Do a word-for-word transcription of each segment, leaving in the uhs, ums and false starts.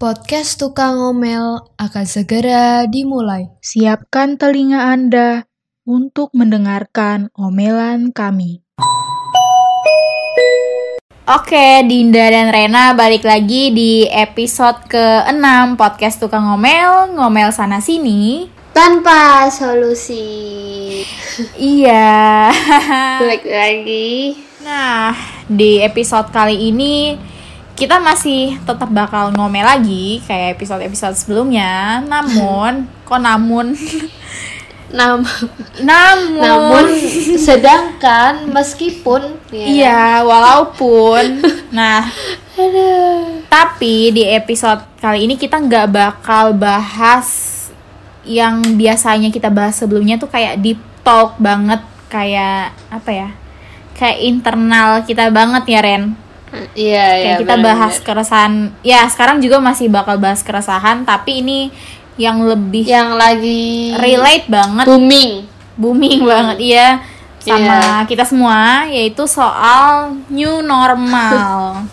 Podcast Tukang Omel akan segera dimulai. Siapkan telinga Anda untuk mendengarkan omelan kami. Oke, Dinda dan Rena balik lagi di episode keenam Podcast Tukang Omel, ngomel sana-sini tanpa solusi. Iya. Balik lagi. Nah, di episode kali ini kita masih tetap bakal ngomel lagi kayak episode-episode sebelumnya. Namun, kok namun? Nam- namun. Namun, sedangkan, meskipun. Ya. Iya, walaupun. Nah, aduh. Tapi di episode kali ini kita nggak bakal bahas yang biasanya kita bahas sebelumnya tuh kayak deep talk banget. Kayak, apa ya? Kayak internal kita banget ya, Ren? Iya, iya, kita bener, bahas bener. Keresahan. Ya, sekarang juga masih bakal bahas keresahan, tapi ini yang lebih yang lagi relate banget, booming. Booming hmm. banget, iya. Sama yeah. kita semua, yaitu soal new normal.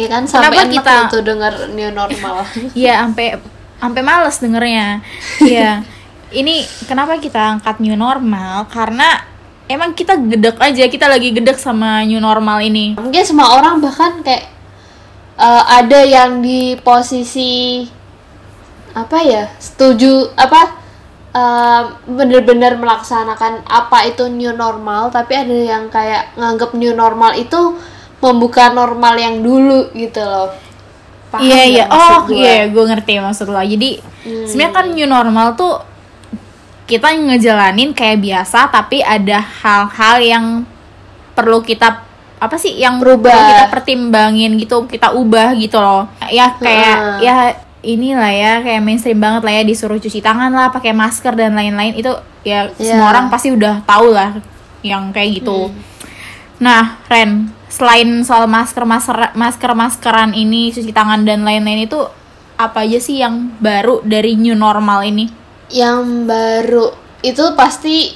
Iya kan, sampai kenapa kita tuh denger new normal. Iya, sampai sampai males dengernya. Iya. Ini kenapa kita angkat new normal? Karena emang kita gedek aja, kita lagi gedek sama new normal ini. Mungkin semua orang bahkan kayak uh, ada yang di posisi apa ya, setuju apa uh, bener-bener melaksanakan apa itu new normal. Tapi ada yang kayak nganggep new normal itu membuka normal yang dulu gitu loh. Paham yeah, yeah. Oh, iya, gue ngerti maksud lo. Jadi hmm. sebenarnya kan new normal tuh kita ngejalanin kayak biasa, tapi ada hal-hal yang perlu kita apa sih yang perlu kita pertimbangin gitu, kita ubah gitu loh. Ya kayak hmm. ya inilah ya, kayak mainstream banget lah ya, disuruh cuci tangan lah, pakai masker dan lain-lain itu ya yeah. semua orang pasti udah tahu lah yang kayak gitu. Hmm. Nah, Ren, selain soal masker masker masker maskeran ini, cuci tangan dan lain-lain itu apa aja sih yang baru dari new normal ini? Yang baru itu pasti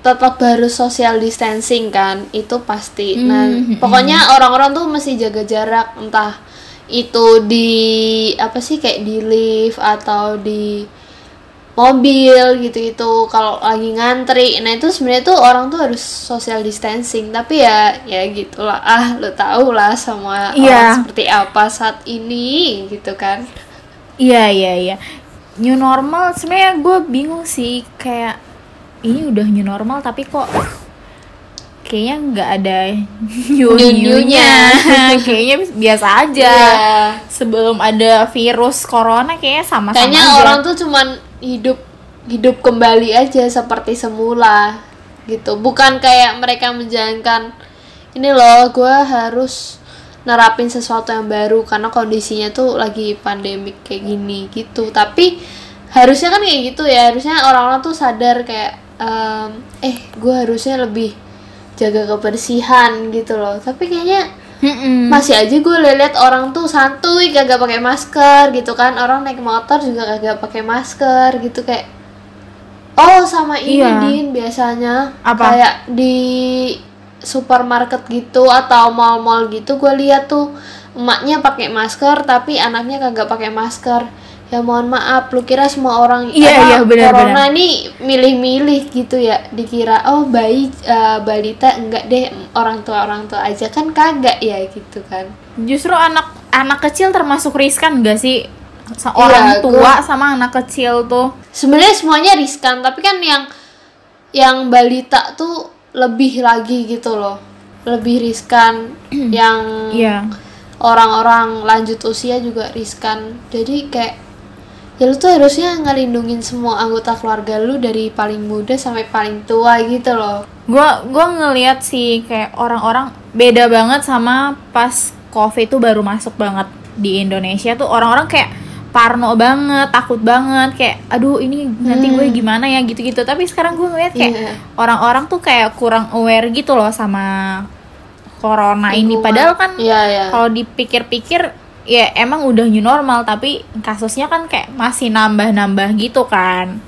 tetap baru social distancing kan, itu pasti. Nah, mm-hmm. pokoknya orang-orang tuh mesti jaga jarak, entah itu di apa sih kayak di lift atau di mobil gitu-gitu kalau lagi ngantri. Nah, itu sebenarnya tuh orang tuh harus social distancing, tapi ya ya gitulah. Ah, lu tau lah sama yeah. orang seperti apa saat ini gitu kan. Iya, yeah, iya, yeah, iya. Yeah. New normal, sebenarnya gue bingung sih, kayak ini udah new normal tapi kok kayaknya nggak ada new-newnya. Kayaknya biasa aja. Yeah. Sebelum ada virus corona kayaknya sama-sama. Kayaknya aja. Orang tuh cuman hidup hidup kembali aja seperti semula gitu. Bukan kayak mereka menjalankan ini loh, gue harus nerapin sesuatu yang baru karena kondisinya tuh lagi pandemik kayak gini gitu. Tapi harusnya kan kayak gitu ya, harusnya orang-orang tuh sadar kayak um, eh gue harusnya lebih jaga kebersihan gitu loh. Tapi kayaknya Mm-mm. masih aja gue lihat orang tuh santuy kagak pakai masker gitu kan, orang naik motor juga kagak pakai masker gitu. Kayak oh sama ini iya. Din, biasanya apa? Kayak di supermarket gitu atau mal-mal gitu gue lihat tuh emaknya pakai masker tapi anaknya kagak pakai masker. Ya mohon maaf, lu kira semua orang yeah, yeah, bener, corona ini milih-milih gitu ya, dikira oh bayi uh, balita enggak deh, orang tua orang tua aja kan, kagak ya gitu kan. Justru anak anak kecil termasuk riskan gak sih, orang yeah, tua gua... sama anak kecil tuh sebenarnya semuanya riskan, tapi kan yang yang balita tuh lebih lagi gitu loh, lebih riskan. Yang yeah. orang-orang lanjut usia juga riskan. Jadi kayak ya lu tuh harusnya ngelindungin semua anggota keluarga lu dari paling muda sampai paling tua gitu loh. Gua gua ngelihat sih kayak orang-orang beda banget sama pas COVID tuh baru masuk banget di Indonesia tuh, orang-orang kayak parno banget, takut banget, kayak aduh ini nanti gue gimana ya gitu-gitu. Tapi sekarang gue ngeliat kayak yeah. orang-orang tuh kayak kurang aware gitu loh sama corona ini. Padahal kan yeah, yeah. kalau dipikir-pikir ya emang udah new normal, tapi kasusnya kan kayak masih nambah-nambah gitu kan,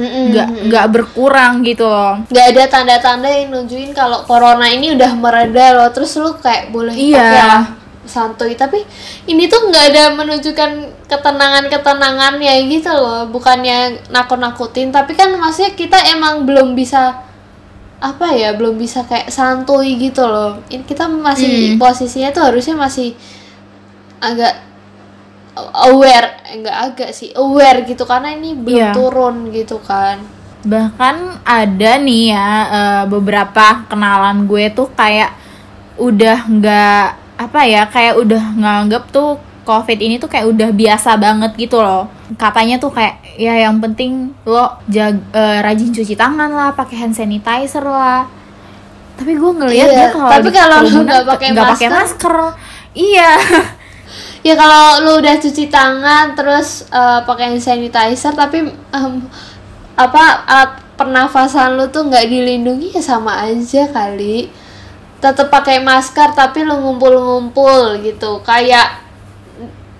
nggak nggak berkurang gitu loh. Nggak ada tanda-tanda yang nunjukin kalau corona ini udah mereda loh. Terus lu kayak boleh yeah. pakai lah santuy, tapi ini tuh nggak ada menunjukkan ketenangan-ketenangan ya gitu loh, bukannya nakut-nakutin, tapi kan maksudnya kita emang belum bisa apa ya, belum bisa kayak santuy gitu loh. Ini kita masih hmm. posisinya tuh harusnya masih agak aware, nggak agak sih aware gitu, karena ini belum yeah. turun gitu kan. Bahkan ada nih ya beberapa kenalan gue tuh kayak udah nggak apa ya, kayak udah nganggep tuh COVID ini tuh kayak udah biasa banget gitu loh. Katanya tuh kayak ya yang penting lo jag, eh, rajin cuci tangan lah, pakai hand sanitizer lah. Tapi gue ngelihat iya, kalau tapi kalau lo nggak pakai masker, masker, iya. Ya kalau lo udah cuci tangan terus uh, pakai hand sanitizer, tapi um, apa alat pernafasan lo tuh nggak dilindungi, ya sama aja kali. Tetap pakai masker tapi lu ngumpul-ngumpul gitu, kayak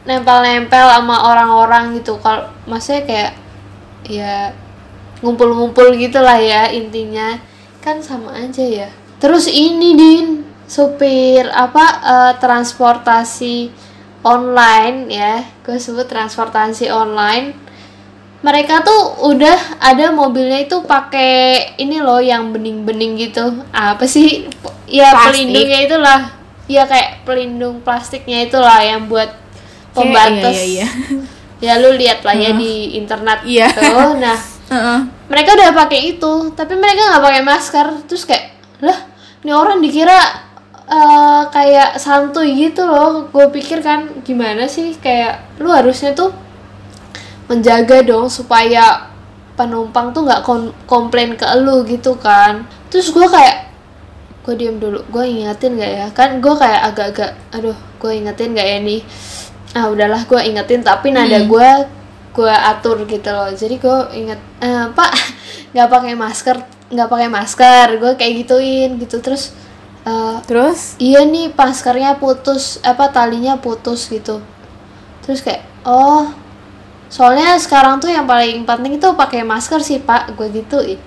nempel-nempel sama orang-orang gitu. Kalau maksudnya kayak ya ngumpul-ngumpul gitulah ya intinya, kan sama aja ya. Terus ini Din, supir apa uh, transportasi online ya, gue sebut transportasi online. Mereka tuh udah ada mobilnya itu pakai ini loh yang bening-bening gitu. Apa sih? Ya plastik. Pelindungnya itulah. Ya kayak pelindung plastiknya itulah yang buat pembatas. Yeah, yeah, yeah. Ya lu lihat lah uh-huh. ya di internet yeah. tuh. Nah, uh-uh. mereka udah pakai itu, tapi mereka nggak pakai masker. Terus kayak, lah, ini orang dikira uh, kayak santuy gitu loh. Gue pikir kan gimana sih? Kayak lu harusnya tuh menjaga dong supaya penumpang tuh nggak kon- komplain ke elu gitu kan. Terus gue kayak gue diem dulu, gue ingetin nggak ya kan, gue kayak agak-agak aduh gue ingetin nggak ya nih, ah udahlah gue ingetin, tapi nada gue gue atur gitu loh. Jadi gue inget eh, pak nggak pakai masker, nggak pakai masker, gue kayak gituin gitu. Terus uh, terus iya nih maskernya putus, apa talinya putus gitu. Terus kayak oh soalnya sekarang tuh yang paling penting itu pakai masker sih pak, gue gituin.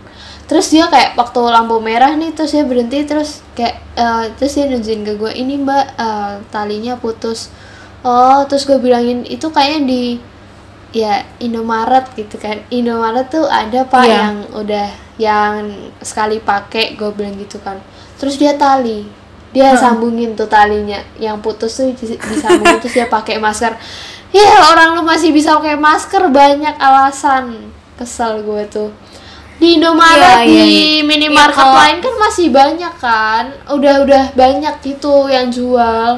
Terus dia kayak waktu lampu merah nih, terus dia berhenti, terus kayak uh, terus dia nunjukin ke gue, ini mbak uh, talinya putus. Oh, terus gue bilangin itu kayaknya di ya Indomaret gitu kan, Indomaret tuh ada pak yeah. yang udah yang sekali pakai, gue bilang gitu kan. Terus dia tali dia hmm. sambungin tuh talinya yang putus tuh disambungin. Terus dia pakai masker. Ya orang lu masih bisa pakai masker, banyak alasan. Kesel gue tuh. Di Indomaret, ya, di ya, minimarket ya, kalau lain kan masih banyak kan, udah-udah banyak gitu yang jual.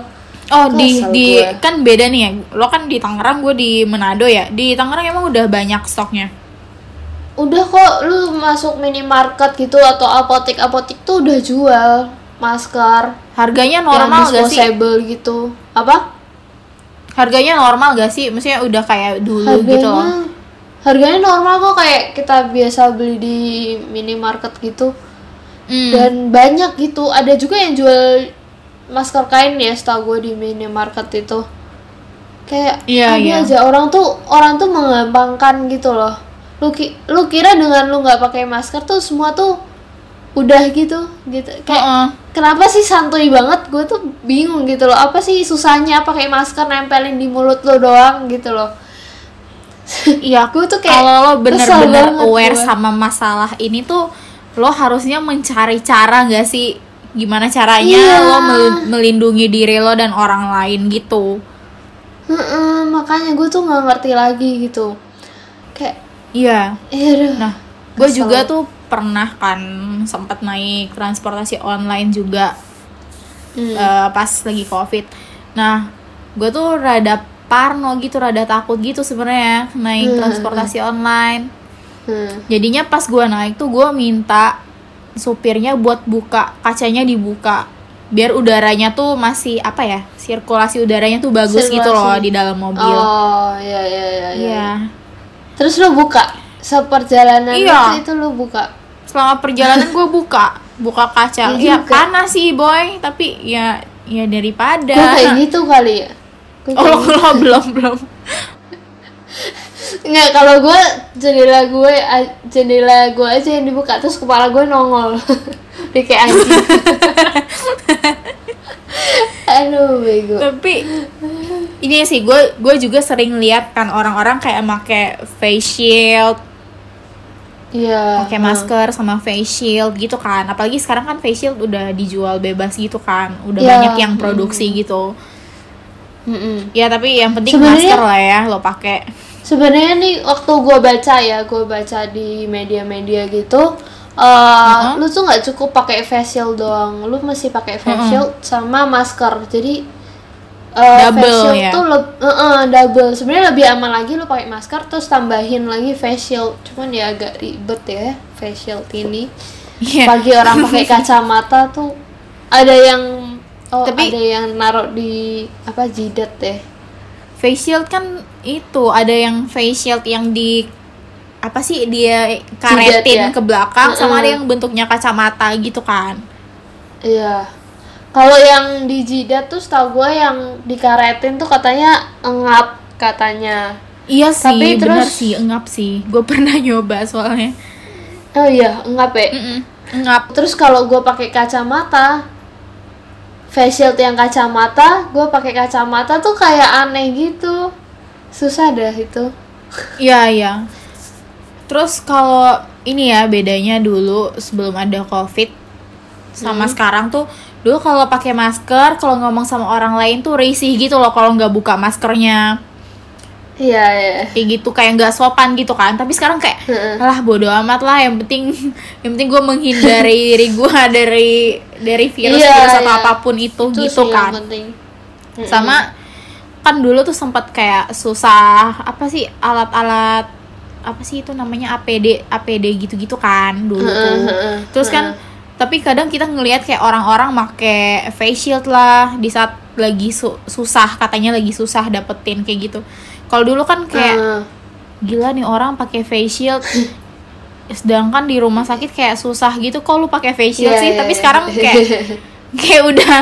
Oh kesel di di gue. Kan beda nih ya, lo kan di Tangerang, gue di Manado ya. Di Tangerang emang udah banyak stoknya. Udah kok, lu masuk minimarket gitu atau apotek-apotek tuh udah jual masker. Harganya normal gak sih? Yang disposable gitu. Apa? Harganya normal gak sih? Maksudnya udah kayak dulu harganya, gitu loh. Harganya normal kok, kayak kita biasa beli di minimarket gitu. Mm. Dan banyak gitu. Ada juga yang jual masker kain ya setahu gue di minimarket itu. Kayak yeah, ada yeah. aja. Orang tuh orang tuh menggampangkan gitu loh. Lu, ki- lu kira dengan lu gak pakai masker tuh semua tuh udah gitu gitu. Kayak uh-uh. kenapa sih santuy banget? Gue tuh bingung gitu loh. Apa sih susahnya pakai masker nempelin di mulut lo doang gitu loh. Iya, gue tuh kayak kalau lo bener-bener aware gue. Sama masalah ini tuh lo harusnya mencari cara gak sih? Gimana caranya iya. lo melindungi diri lo dan orang lain gitu. Mm-mm, makanya gue tuh gak ngerti lagi gitu. Kayak iya. Iruh. Nah, gue kesel. Juga tuh pernah kan sempat naik transportasi online juga hmm. uh, pas lagi COVID. Nah, gue tuh rada parno gitu, rada takut gitu sebenarnya naik hmm. transportasi online. Hmm. Jadinya pas gue naik tuh gue minta supirnya buat buka kacanya, dibuka biar udaranya tuh masih apa ya, sirkulasi udaranya tuh bagus sirkulasi. Gitu loh di dalam mobil. Oh iya iya iya. Iya. Terus lo buka seperjalanan iya. itu, itu lo buka. Selama perjalanan gue buka buka kaca ya, ya panas sih boy, tapi ya ya daripada gue kayak gitu kali ya gua oh gitu. Lo belum belum nggak, kalau gue jendela gue jendela gue aja yang dibuka, terus kepala gue nongol di kayak anjing Aduh bego. Tapi ini sih gue gue juga sering lihat kan orang-orang kayak pakai face shield. Iya. Yeah, pakai masker uh. sama face shield gitu kan. Apalagi sekarang kan face shield udah dijual bebas gitu kan. Udah yeah. banyak yang produksi mm. gitu. Mm-mm. Ya tapi yang penting sebenernya, masker lah ya lo pakai. Sebenarnya nih waktu gue baca ya, gue baca di media-media gitu. Uh, uh-huh. Lu tuh nggak cukup pakai face shield doang, lu mesti pakai face shield uh-huh. sama masker. Jadi uh, double, face shield ya? Tuh le- uh-uh, double. Sebenarnya lebih aman lagi lu pakai masker terus tambahin lagi face shield. Cuman ya agak ribet ya face shield ini. Yeah. Bagi orang pakai kacamata tuh ada yang oh tapi, ada yang naruh di apa jidat deh. Face shield kan itu ada yang face shield yang di apa sih dia karetin jidat, ya? Ke belakang mm-hmm. sama ada yang bentuknya kacamata gitu kan. Iya. Kalau yang di jidat tuh setahu gue yang dikaretin tuh katanya engap katanya. Iya sih. Tapi bener terus sih engap sih. Gue pernah nyoba soalnya. Oh iya, engap ya? Mm-mm, engap. Terus kalau gue pakai kacamata, face shield yang kacamata, gue pakai kacamata tuh kayak aneh gitu. Susah dah itu. Iya, iya. Terus kalau ini ya bedanya dulu sebelum ada COVID sama hmm. sekarang tuh dulu kalau pakai masker kalau ngomong sama orang lain tuh risih gitu loh kalau nggak buka maskernya. Iya ya. Kayak gitu kayak nggak sopan gitu kan. Tapi sekarang kayak alah bodo amat lah yang penting yang penting gue menghindari diri gue dari dari virus yeah, virus yeah. atau apapun itu terus gitu kan. Sama kan dulu tuh sempat kayak susah apa sih alat-alat apa sih itu namanya A P D A P D gitu-gitu kan dulu tuh uh, terus kan uh, tapi kadang kita ngelihat kayak orang-orang make face shield lah di saat lagi su- susah katanya lagi susah dapetin kayak gitu. Kalau dulu kan kayak uh, gila nih orang pakai face shield sedangkan di rumah sakit kayak susah gitu kok lu pakai face shield yeah, sih yeah, tapi yeah. sekarang kayak kayak udah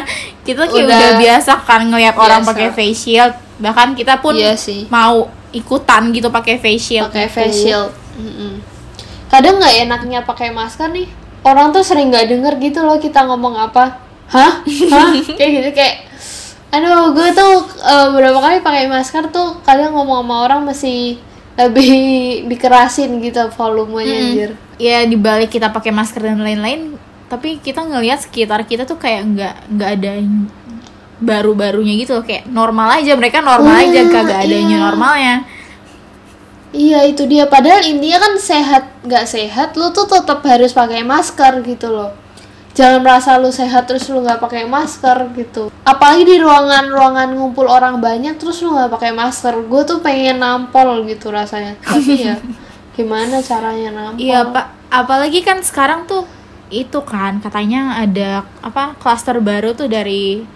kita kayak udah, udah biasa kan ngelihat orang pakai face shield bahkan kita pun yeah, mau ikutan gitu pakai face shield. Pakai face shield. Mm-mm. Kadang nggak enaknya pakai masker nih. Orang tuh sering nggak denger gitu loh kita ngomong apa. Hah? Hah? Kayak gitu kayak. Aduh, gue tuh uh, berapa kali pakai masker tuh kadang ngomong sama orang masih lebih dikerasin gitu volumenya mm. anjir. Ya dibalik kita pakai masker dan lain-lain, tapi kita ngelihat sekitar kita tuh kayak nggak nggak ada baru-barunya gitu loh, kayak normal aja mereka normal uh, aja kagak adanya iya. normalnya. Iya itu dia padahal intinya kan sehat nggak sehat lu tuh tetap harus pakai masker gitu loh. Jangan merasa lu sehat terus lu nggak pakai masker gitu. Apalagi di ruangan-ruangan ngumpul orang banyak terus lu nggak pakai masker. Gue tuh pengen nampol gitu rasanya. Tapi ya gimana caranya nampol? Iya pak. Apalagi kan sekarang tuh itu kan katanya ada apa klaster baru tuh dari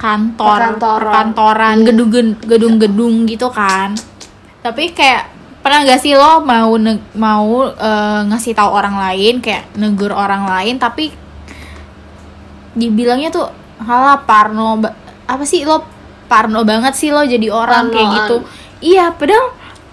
kantor, perkantoran, gedung-gedung gitu kan. Tapi kayak pernah gak sih lo mau ne- mau uh, ngasih tahu orang lain, kayak negur orang lain, tapi dibilangnya tuh halah parno, ba- apa sih lo parno banget sih lo jadi orang Parnoan. Kayak gitu. Iya, padahal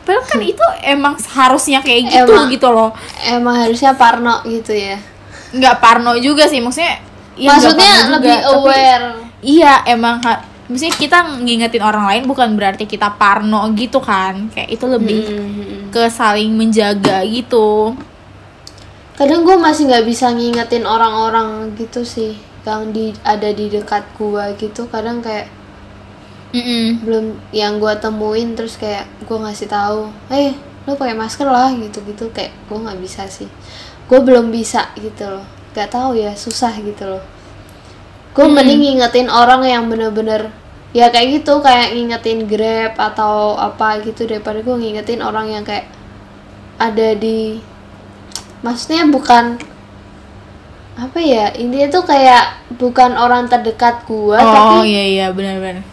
padahal kan itu emang harusnya kayak gitu emang, gitu loh. Emang harusnya parno gitu ya. Nggak parno juga sih, maksudnya. Ya maksudnya lebih juga, aware. Tapi, iya emang maksudnya kita ngingetin orang lain bukan berarti kita parno gitu kan. Kayak itu lebih hmm. ke saling menjaga gitu. Kadang gue masih gak bisa ngingetin orang-orang gitu sih yang di, ada di dekat gue gitu. Kadang kayak Mm-mm. belum yang gue temuin terus kayak gue ngasih tahu, eh hey, lo pakai masker lah gitu-gitu. Kayak gue gak bisa sih. Gue belum bisa gitu loh. Gak tahu ya susah gitu loh. Gue hmm. mending ngingetin orang yang bener-bener ya kayak gitu kayak ngingetin Grab atau apa gitu daripada gue ngingetin orang yang kayak ada di maksudnya bukan apa ya intinya tuh kayak bukan orang terdekat gue oh, tapi oh iya iya benar-benar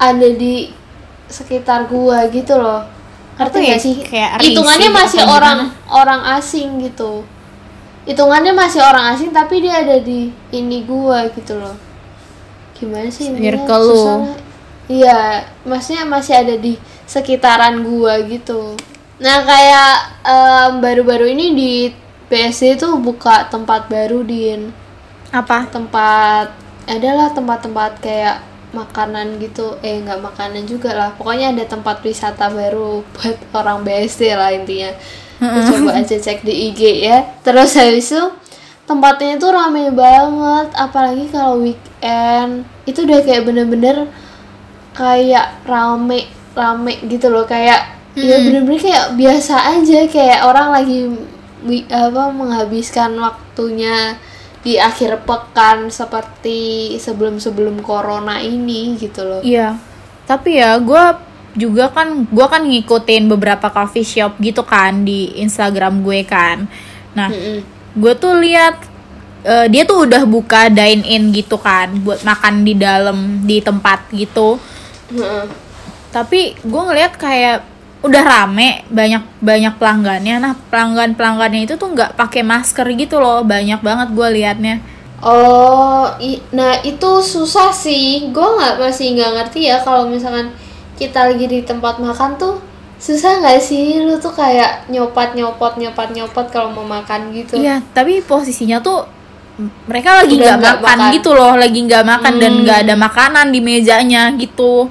ada di sekitar gue gitu loh ngerti nggak ya, sih hitungannya masih orang gimana? Orang asing gitu hitungannya masih orang asing tapi dia ada di ini gua gitu loh gimana sih circle lu iya maksudnya masih ada di sekitaran gua gitu. Nah kayak um, baru-baru ini di B S D tuh buka tempat baru din apa tempat adalah tempat-tempat kayak makanan gitu, eh nggak makanan juga lah, pokoknya ada tempat wisata baru buat orang B S D lah intinya. Lu coba aja cek di I G ya. Terus habis itu tempatnya itu ramai banget, apalagi kalau weekend itu udah kayak bener-bener kayak rame rame gitu loh, kayak hmm. ya bener-bener kayak biasa aja, kayak orang lagi apa menghabiskan waktunya di akhir pekan seperti sebelum-sebelum corona ini gitu loh. Iya. Tapi ya gue juga kan gue kan ngikutin beberapa coffee shop gitu kan di Instagram gue kan. Nah, gue tuh lihat uh, dia tuh udah buka dine in gitu kan buat makan di dalam di tempat gitu. Mm-mm. Tapi gue ngelihat kayak udah rame, banyak banyak pelanggannya. Nah, pelanggan pelanggannya itu tuh nggak pakai masker gitu loh, banyak banget gue liatnya. Oh, i- nah itu susah sih. Gue nggak masih nggak ngerti ya kalau misalkan kita lagi di tempat makan tuh susah nggak sih lu tuh kayak nyopot nyopot nyopot nyopot kalau mau makan gitu. Iya, tapi posisinya tuh mereka lagi nggak makan, makan gitu loh, lagi nggak makan hmm. dan nggak ada makanan di mejanya gitu.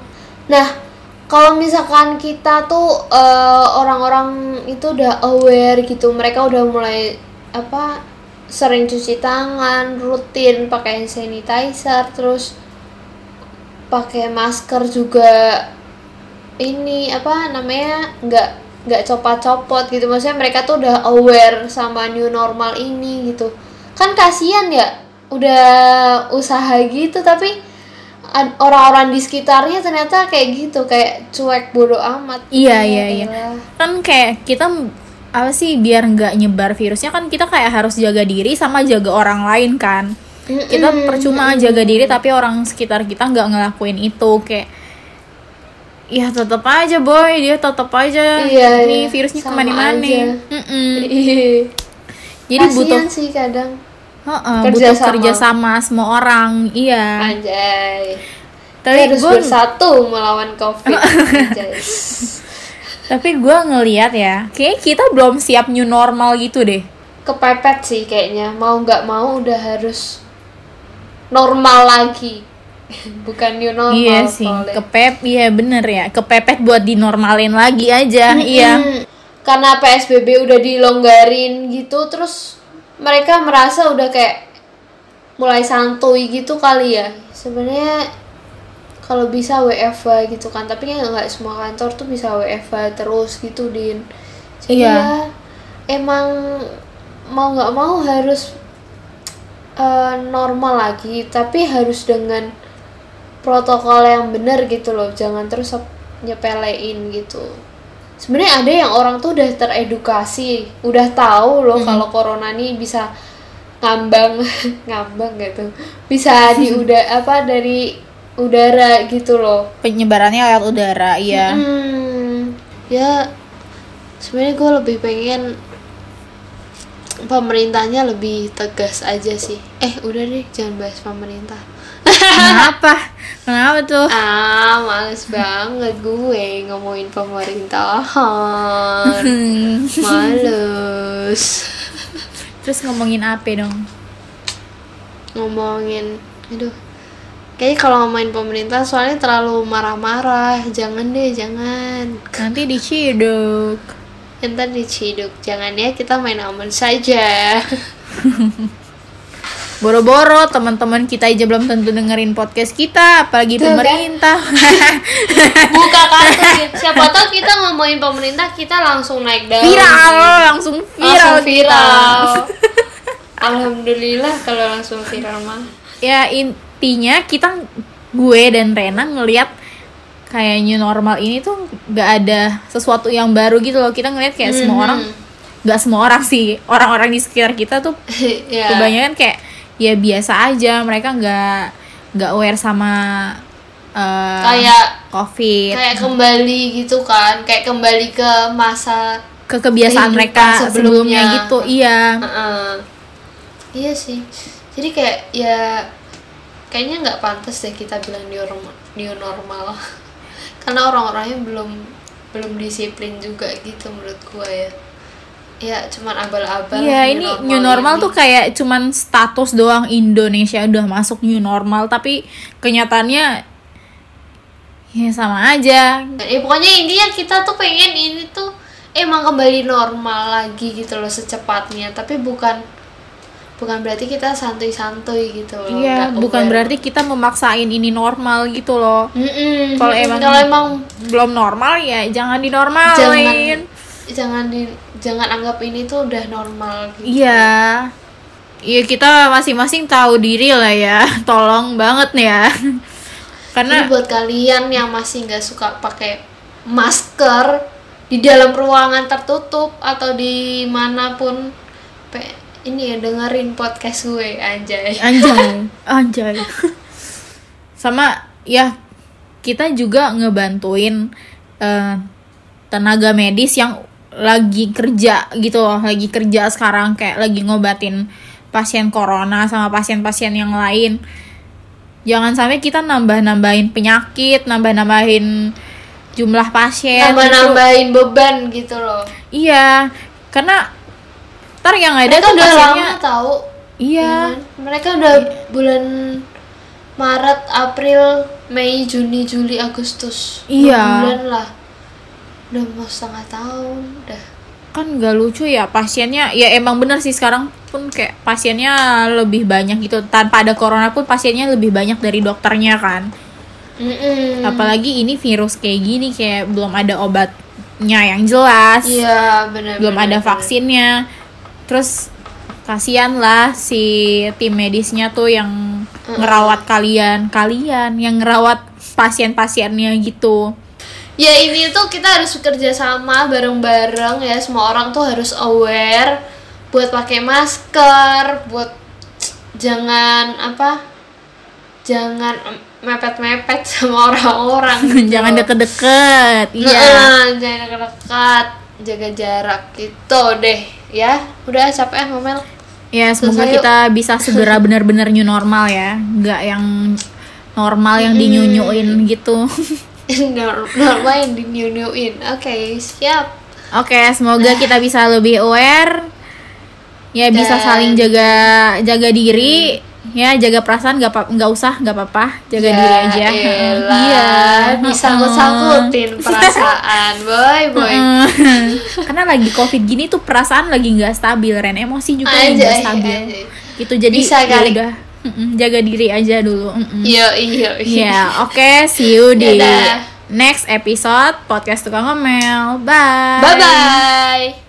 Nah, kalau misalkan kita tuh uh, orang-orang itu udah aware gitu, mereka udah mulai apa sering cuci tangan, rutin pakai hand sanitizer, terus pakai masker juga, ini apa namanya nggak nggak copot-copot gitu, maksudnya mereka tuh udah aware sama new normal ini gitu. Kan kasihan ya, udah usaha gitu tapi orang-orang di sekitarnya ternyata kayak gitu, kayak cuek bodo amat. Iya iya iya. Kan kayak kita apa sih biar nggak nyebar virusnya kan kita kayak harus jaga diri sama jaga orang lain kan. Mm-mm. Kita percuma Mm-mm. jaga diri tapi orang sekitar kita nggak ngelakuin itu, kayak ya tetap aja boy, dia tetap aja iya, ini iya. virusnya kemana-mana. Jadi butuh sih kadang. Uh-uh, kerja butuh sama. kerja sama semua orang, iya. Anjay. Tapi harus gua... bersatu melawan COVID. Tapi gue ngelihat ya, kayak kita belum siap new normal gitu deh. Kepepet sih kayaknya, mau nggak mau udah harus normal lagi, bukan new normal. Iya sih, kepep, iya bener ya, kepepet buat dinormalin lagi aja, mm-hmm. iya. Karena P S B B udah dilonggarin gitu, terus mereka merasa udah kayak mulai santuy gitu kali ya. Sebenarnya kalau bisa W F H gitu kan, tapi kan nggak semua kantor tuh bisa W F H terus gitu, Din. Jadi yeah. ya emang mau nggak mau harus uh, normal lagi, tapi harus dengan protokol yang benar gitu loh. Jangan terus nyepelein gitu. Sebenarnya ada yang orang tuh udah teredukasi, udah tahu loh hmm. kalau corona nih bisa ngambang, ngambang gitu, bisa di udah apa dari udara gitu loh. Penyebarannya lewat udara, iya. Hmm, ya, sebenarnya gue lebih pengen pemerintahnya lebih tegas aja sih. Eh, udah deh, jangan bahas pemerintah. Kenapa? Kenapa tuh? Ah, males banget gue ngomongin pemerintahan. Males. Terus ngomongin apa dong? Ngomongin, aduh. Kayaknya kalau ngomongin pemerintah soalnya terlalu marah-marah. Jangan deh, jangan. Nanti diciduk. Entar diciduk. Jangan ya, kita main aman saja. Boro-boro teman-teman kita aja belum tentu dengerin podcast kita, apalagi tuh, pemerintah. Kan? Buka kartu sih. Siapa tahu kita ngomongin pemerintah kita langsung naik daun. Viral, langsung viral. Langsung viral. Alhamdulillah kalau langsung viral mah. Ya intinya kita gue dan Rena ngelihat kayak new normal ini tuh enggak ada sesuatu yang baru gitu loh. Kita ngelihat kayak mm-hmm. semua orang, enggak semua orang sih, orang-orang di sekitar kita tuh yeah. kebanyakan kayak ya biasa aja, mereka nggak nggak aware sama uh, kayak COVID, kayak kembali gitu kan, kayak kembali ke masa ke kebiasaan mereka sebelumnya. sebelumnya gitu, iya uh-uh. iya sih, jadi kayak ya kayaknya nggak pantas deh kita bilang new normal, new normal. Karena orang-orangnya belum belum disiplin juga gitu menurut gua ya. Ya, cuman abal-abal. Iya, ini new normal, new normal tuh kayak cuman status doang, Indonesia udah masuk new normal, tapi kenyataannya ya sama aja. Eh, pokoknya intinya kita tuh pengen ini tuh emang kembali normal lagi gitu loh secepatnya, tapi bukan bukan berarti kita santuy-santuy gitu loh. Iya, bukan berarti kita memaksain ini normal gitu loh. Kalau emang, emang belum normal ya jangan dinormalin. Jangan, jangan di, jangan anggap ini tuh udah normal gitu. Iya. Iya, kita masing-masing tahu diri lah ya. Tolong banget nih ya. Karena jadi buat kalian yang masih enggak suka pakai masker di dalam ruangan tertutup atau di manapun, pe, ini ya dengerin podcast gue, anjay. Anjay. Anjay. Sama ya, kita juga ngebantuin uh, tenaga medis yang lagi kerja gitu loh, lagi kerja sekarang, kayak lagi ngobatin pasien corona sama pasien-pasien yang lain. Jangan sampai kita nambah-nambahin penyakit, nambah-nambahin jumlah pasien, nambah-nambahin gitu, beban gitu loh. Iya, karena ntar yang ada mereka tuh udah pasiennya lama tahu. Iya, hmm, mereka udah bulan Maret, April, Mei, Juni, Juli, Agustus. Iya, bulan lah, udah mau setengah tahun udah. Kan gak lucu ya pasiennya. Ya emang bener sih, sekarang pun kayak pasiennya lebih banyak gitu. Tanpa ada corona pun pasiennya lebih banyak dari dokternya kan. Mm-mm. Apalagi ini virus kayak gini, kayak belum ada obatnya yang jelas. Iya, bener, belum bener, ada bener. vaksinnya. Terus kasian lah si tim medisnya tuh yang Mm-mm. ngerawat kalian. Kalian yang ngerawat pasien-pasiennya gitu. Ya ini tuh kita harus bekerja sama bareng-bareng ya, semua orang tuh harus aware buat pakai masker, buat jangan apa, jangan mepet-mepet sama orang-orang, jangan deket-deket, iya, nah, jangan deket-deket, jaga jarak gitu deh ya. Udah capek ngomel. Ya semoga Susah kita yuk. bisa segera benar-benar new normal ya, nggak yang normal yang dinyunyuin hmm. gitu. Normal yang di-new-newin. Oke, okay, siap. Oke, okay, semoga nah. kita bisa lebih aware. Ya, dan bisa saling jaga jaga diri. Ya, jaga perasaan, gak, pa- gak usah, gak apa-apa. Jaga ya, diri aja. Iya, disangkut-sangkutin perasaan. Boy, boy. Karena lagi COVID gini tuh perasaan lagi gak stabil, Ren. Emosi juga lagi gak stabil. Ajay. Itu jadi bisa kali. Udah. Mm-mm, jaga diri aja dulu. Iya, iya, iya. Ya, oke, see you di next episode Podcast Tukang Omel. Bye. Bye-bye.